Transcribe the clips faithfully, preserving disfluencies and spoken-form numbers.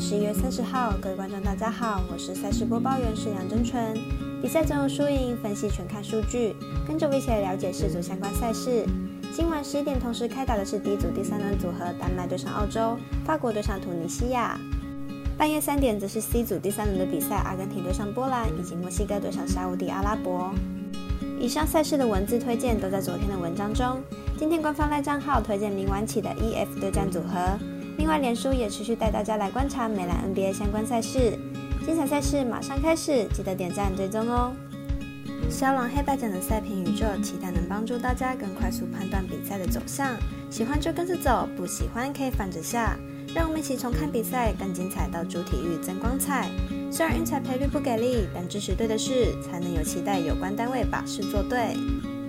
十一月三十号，各位观众大家好，我是赛事播报员是杨真纯。比赛总有输赢，分析全看数据，跟着我一起来了解世足相关赛事。今晚十一点同时开打的是 D 组第三轮组合，丹麦对上澳洲，法国对上突尼西亚。半夜三点则是 C 组第三轮的比赛，阿根廷对上波兰，以及墨西哥对上沙烏地阿拉伯。以上赛事的文字推荐都在昨天的文章中。今天官方LINE账号推荐明晚起的 E F 对战组合。另外，脸书也持续带大家来观察美篮 N B A 相关赛事，精彩赛事马上开始，记得点赞追踪哦。肖郎黑白奖的赛评宇宙，期待能帮助大家更快速判断比赛的走向。喜欢就跟着走，不喜欢可以反着下。让我们一起重看比赛，更精彩到主体育增光彩。虽然运彩赔率不给力，但支持对的事，才能有期待有关单位把事做对。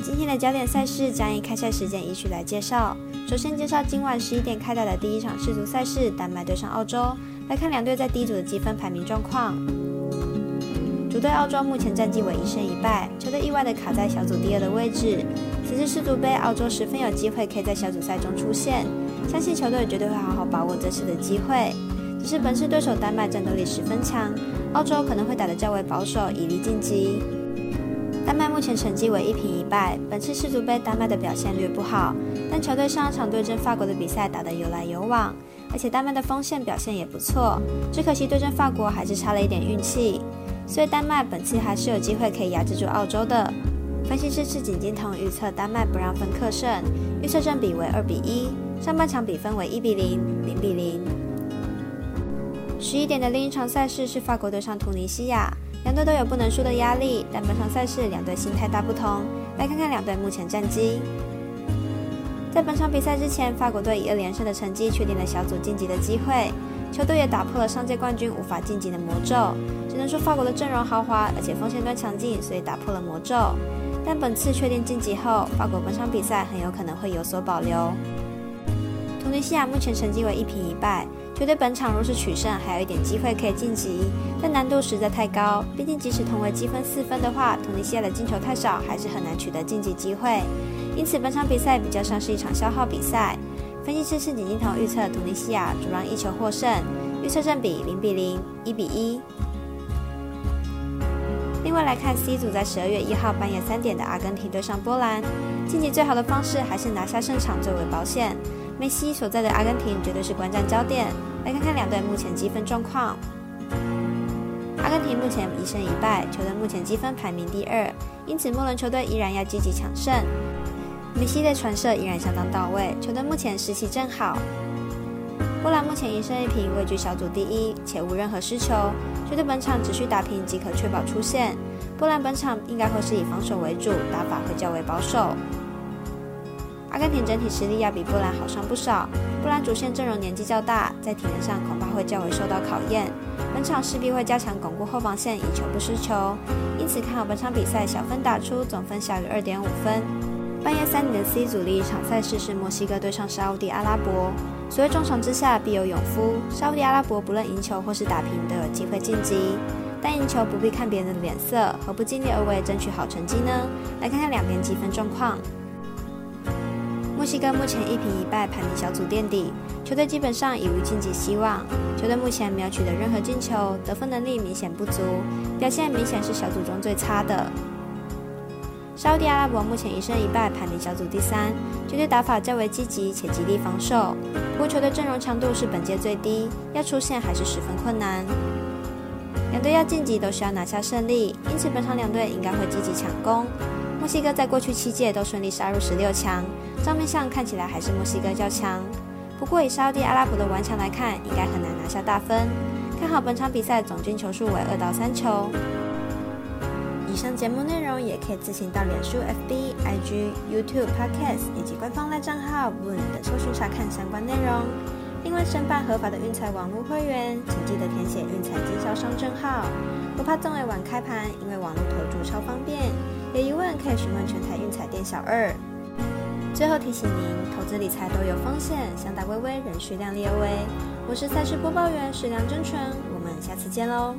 今天的焦点赛事将以开赛时间依序来介绍。首先介绍今晚十一点开打的第一场世足赛事，丹麦对上澳洲。来看两队在D组的积分排名状况。主队澳洲目前战绩为一胜一败，球队意外的卡在小组第二的位置。此次世足杯，澳洲十分有机会可以在小组赛中出现，相信球队绝对会好好把握这次的机会。只是本次对手丹麦战斗力十分强，澳洲可能会打得较为保守，以力晋级。丹麦目前成绩为一平一败，本次世足杯丹麦的表现略不好，但球队上一场对阵法国的比赛打得有来有往，而且丹麦的锋线表现也不错，只可惜对阵法国还是差了一点运气，所以丹麦本次还是有机会可以压制住澳洲的。分析师赤井金童预测丹麦不让分客胜，预测正比为二比一，上半场比分为一比零、零比零。十一点的另一场赛事是法国对上突尼西亚。两队都有不能输的压力，但本场赛事两队心态大不同。来看看两队目前战绩。在本场比赛之前，法国队以二连胜的成绩确定了小组晋级的机会，球队也打破了上届冠军无法晋级的魔咒。只能说法国的阵容豪华，而且锋线端强劲，所以打破了魔咒。但本次确定晋级后，法国本场比赛很有可能会有所保留。突尼西亚目前成绩为一平一败。球队本场若是取胜，还有一点机会可以晋级，但难度实在太高。毕竟即使同为积分四分的话，突尼西亚的进球太少，还是很难取得晋级机会。因此，本场比赛比较像是一场消耗比赛。分析师是景金童预测突尼西亚主让一球获胜，预测正比零比零、一比一。另外来看 C 组在十二月一号半夜三点的阿根廷对上波兰，晋级最好的方式还是拿下胜场最为保险。梅西所在的阿根廷绝对是观战焦点，来看看两队目前积分状况。阿根廷目前一胜一败，球队目前积分排名第二，因此末轮球队依然要积极抢胜。梅西的传射依然相当到位，球队目前士气正好。波兰目前一胜一平，位居小组第一，且无任何失球，球队本场只需打平即可确保出线。波兰本场应该会是以防守为主，打法会较为保守。阿根廷整体实力要比波兰好上不少，波兰主线阵容年纪较大，在体能上恐怕会较为受到考验，本场势必会加强巩固后防线以球不失球，因此看好本场比赛小分打出，总分小于 二点五 分。半夜三点的 C 组另一场赛事是墨西哥对上沙烏地阿拉伯，所谓重赏之下必有勇夫，沙烏地阿拉伯不论赢球或是打平都有机会晋级，但赢球不必看别人的脸色，何不尽力而为争取好成绩呢？来看看两边积分状况。墨西哥目前一平一败，排名小组垫底，球队基本上已无晋级希望。球队目前没有取得任何进球，得分能力明显不足，表现明显是小组中最差的。沙烏地阿拉伯目前一胜一败，排名小组第三，球队打法较为积极且极力防守，不过球队阵容强度是本届最低，要出线还是十分困难。两队要晋级都需要拿下胜利，因此本场两队应该会积极抢攻。墨西哥在过去七届都顺利杀入十六强，账面上看起来还是墨西哥较强。不过以沙烏地阿拉伯的顽强来看，应该很难拿下大分。看好本场比赛总进球数为二到三球。以上节目内容也可以自行到脸书、F B、I G、YouTube、Podcast 以及官方LINE账号von e等搜寻查看相关内容。另外，申办合法的运彩网络会员，请记得填写运彩经销商证号。不怕纵尾晚开盘，因为网络投注超方便。有疑问可以询问全台运彩店小二。最后提醒您，投资理财都有风险，想打微微仍需量力而为。我是赛事播报员是梁真纯，我们下次见喽。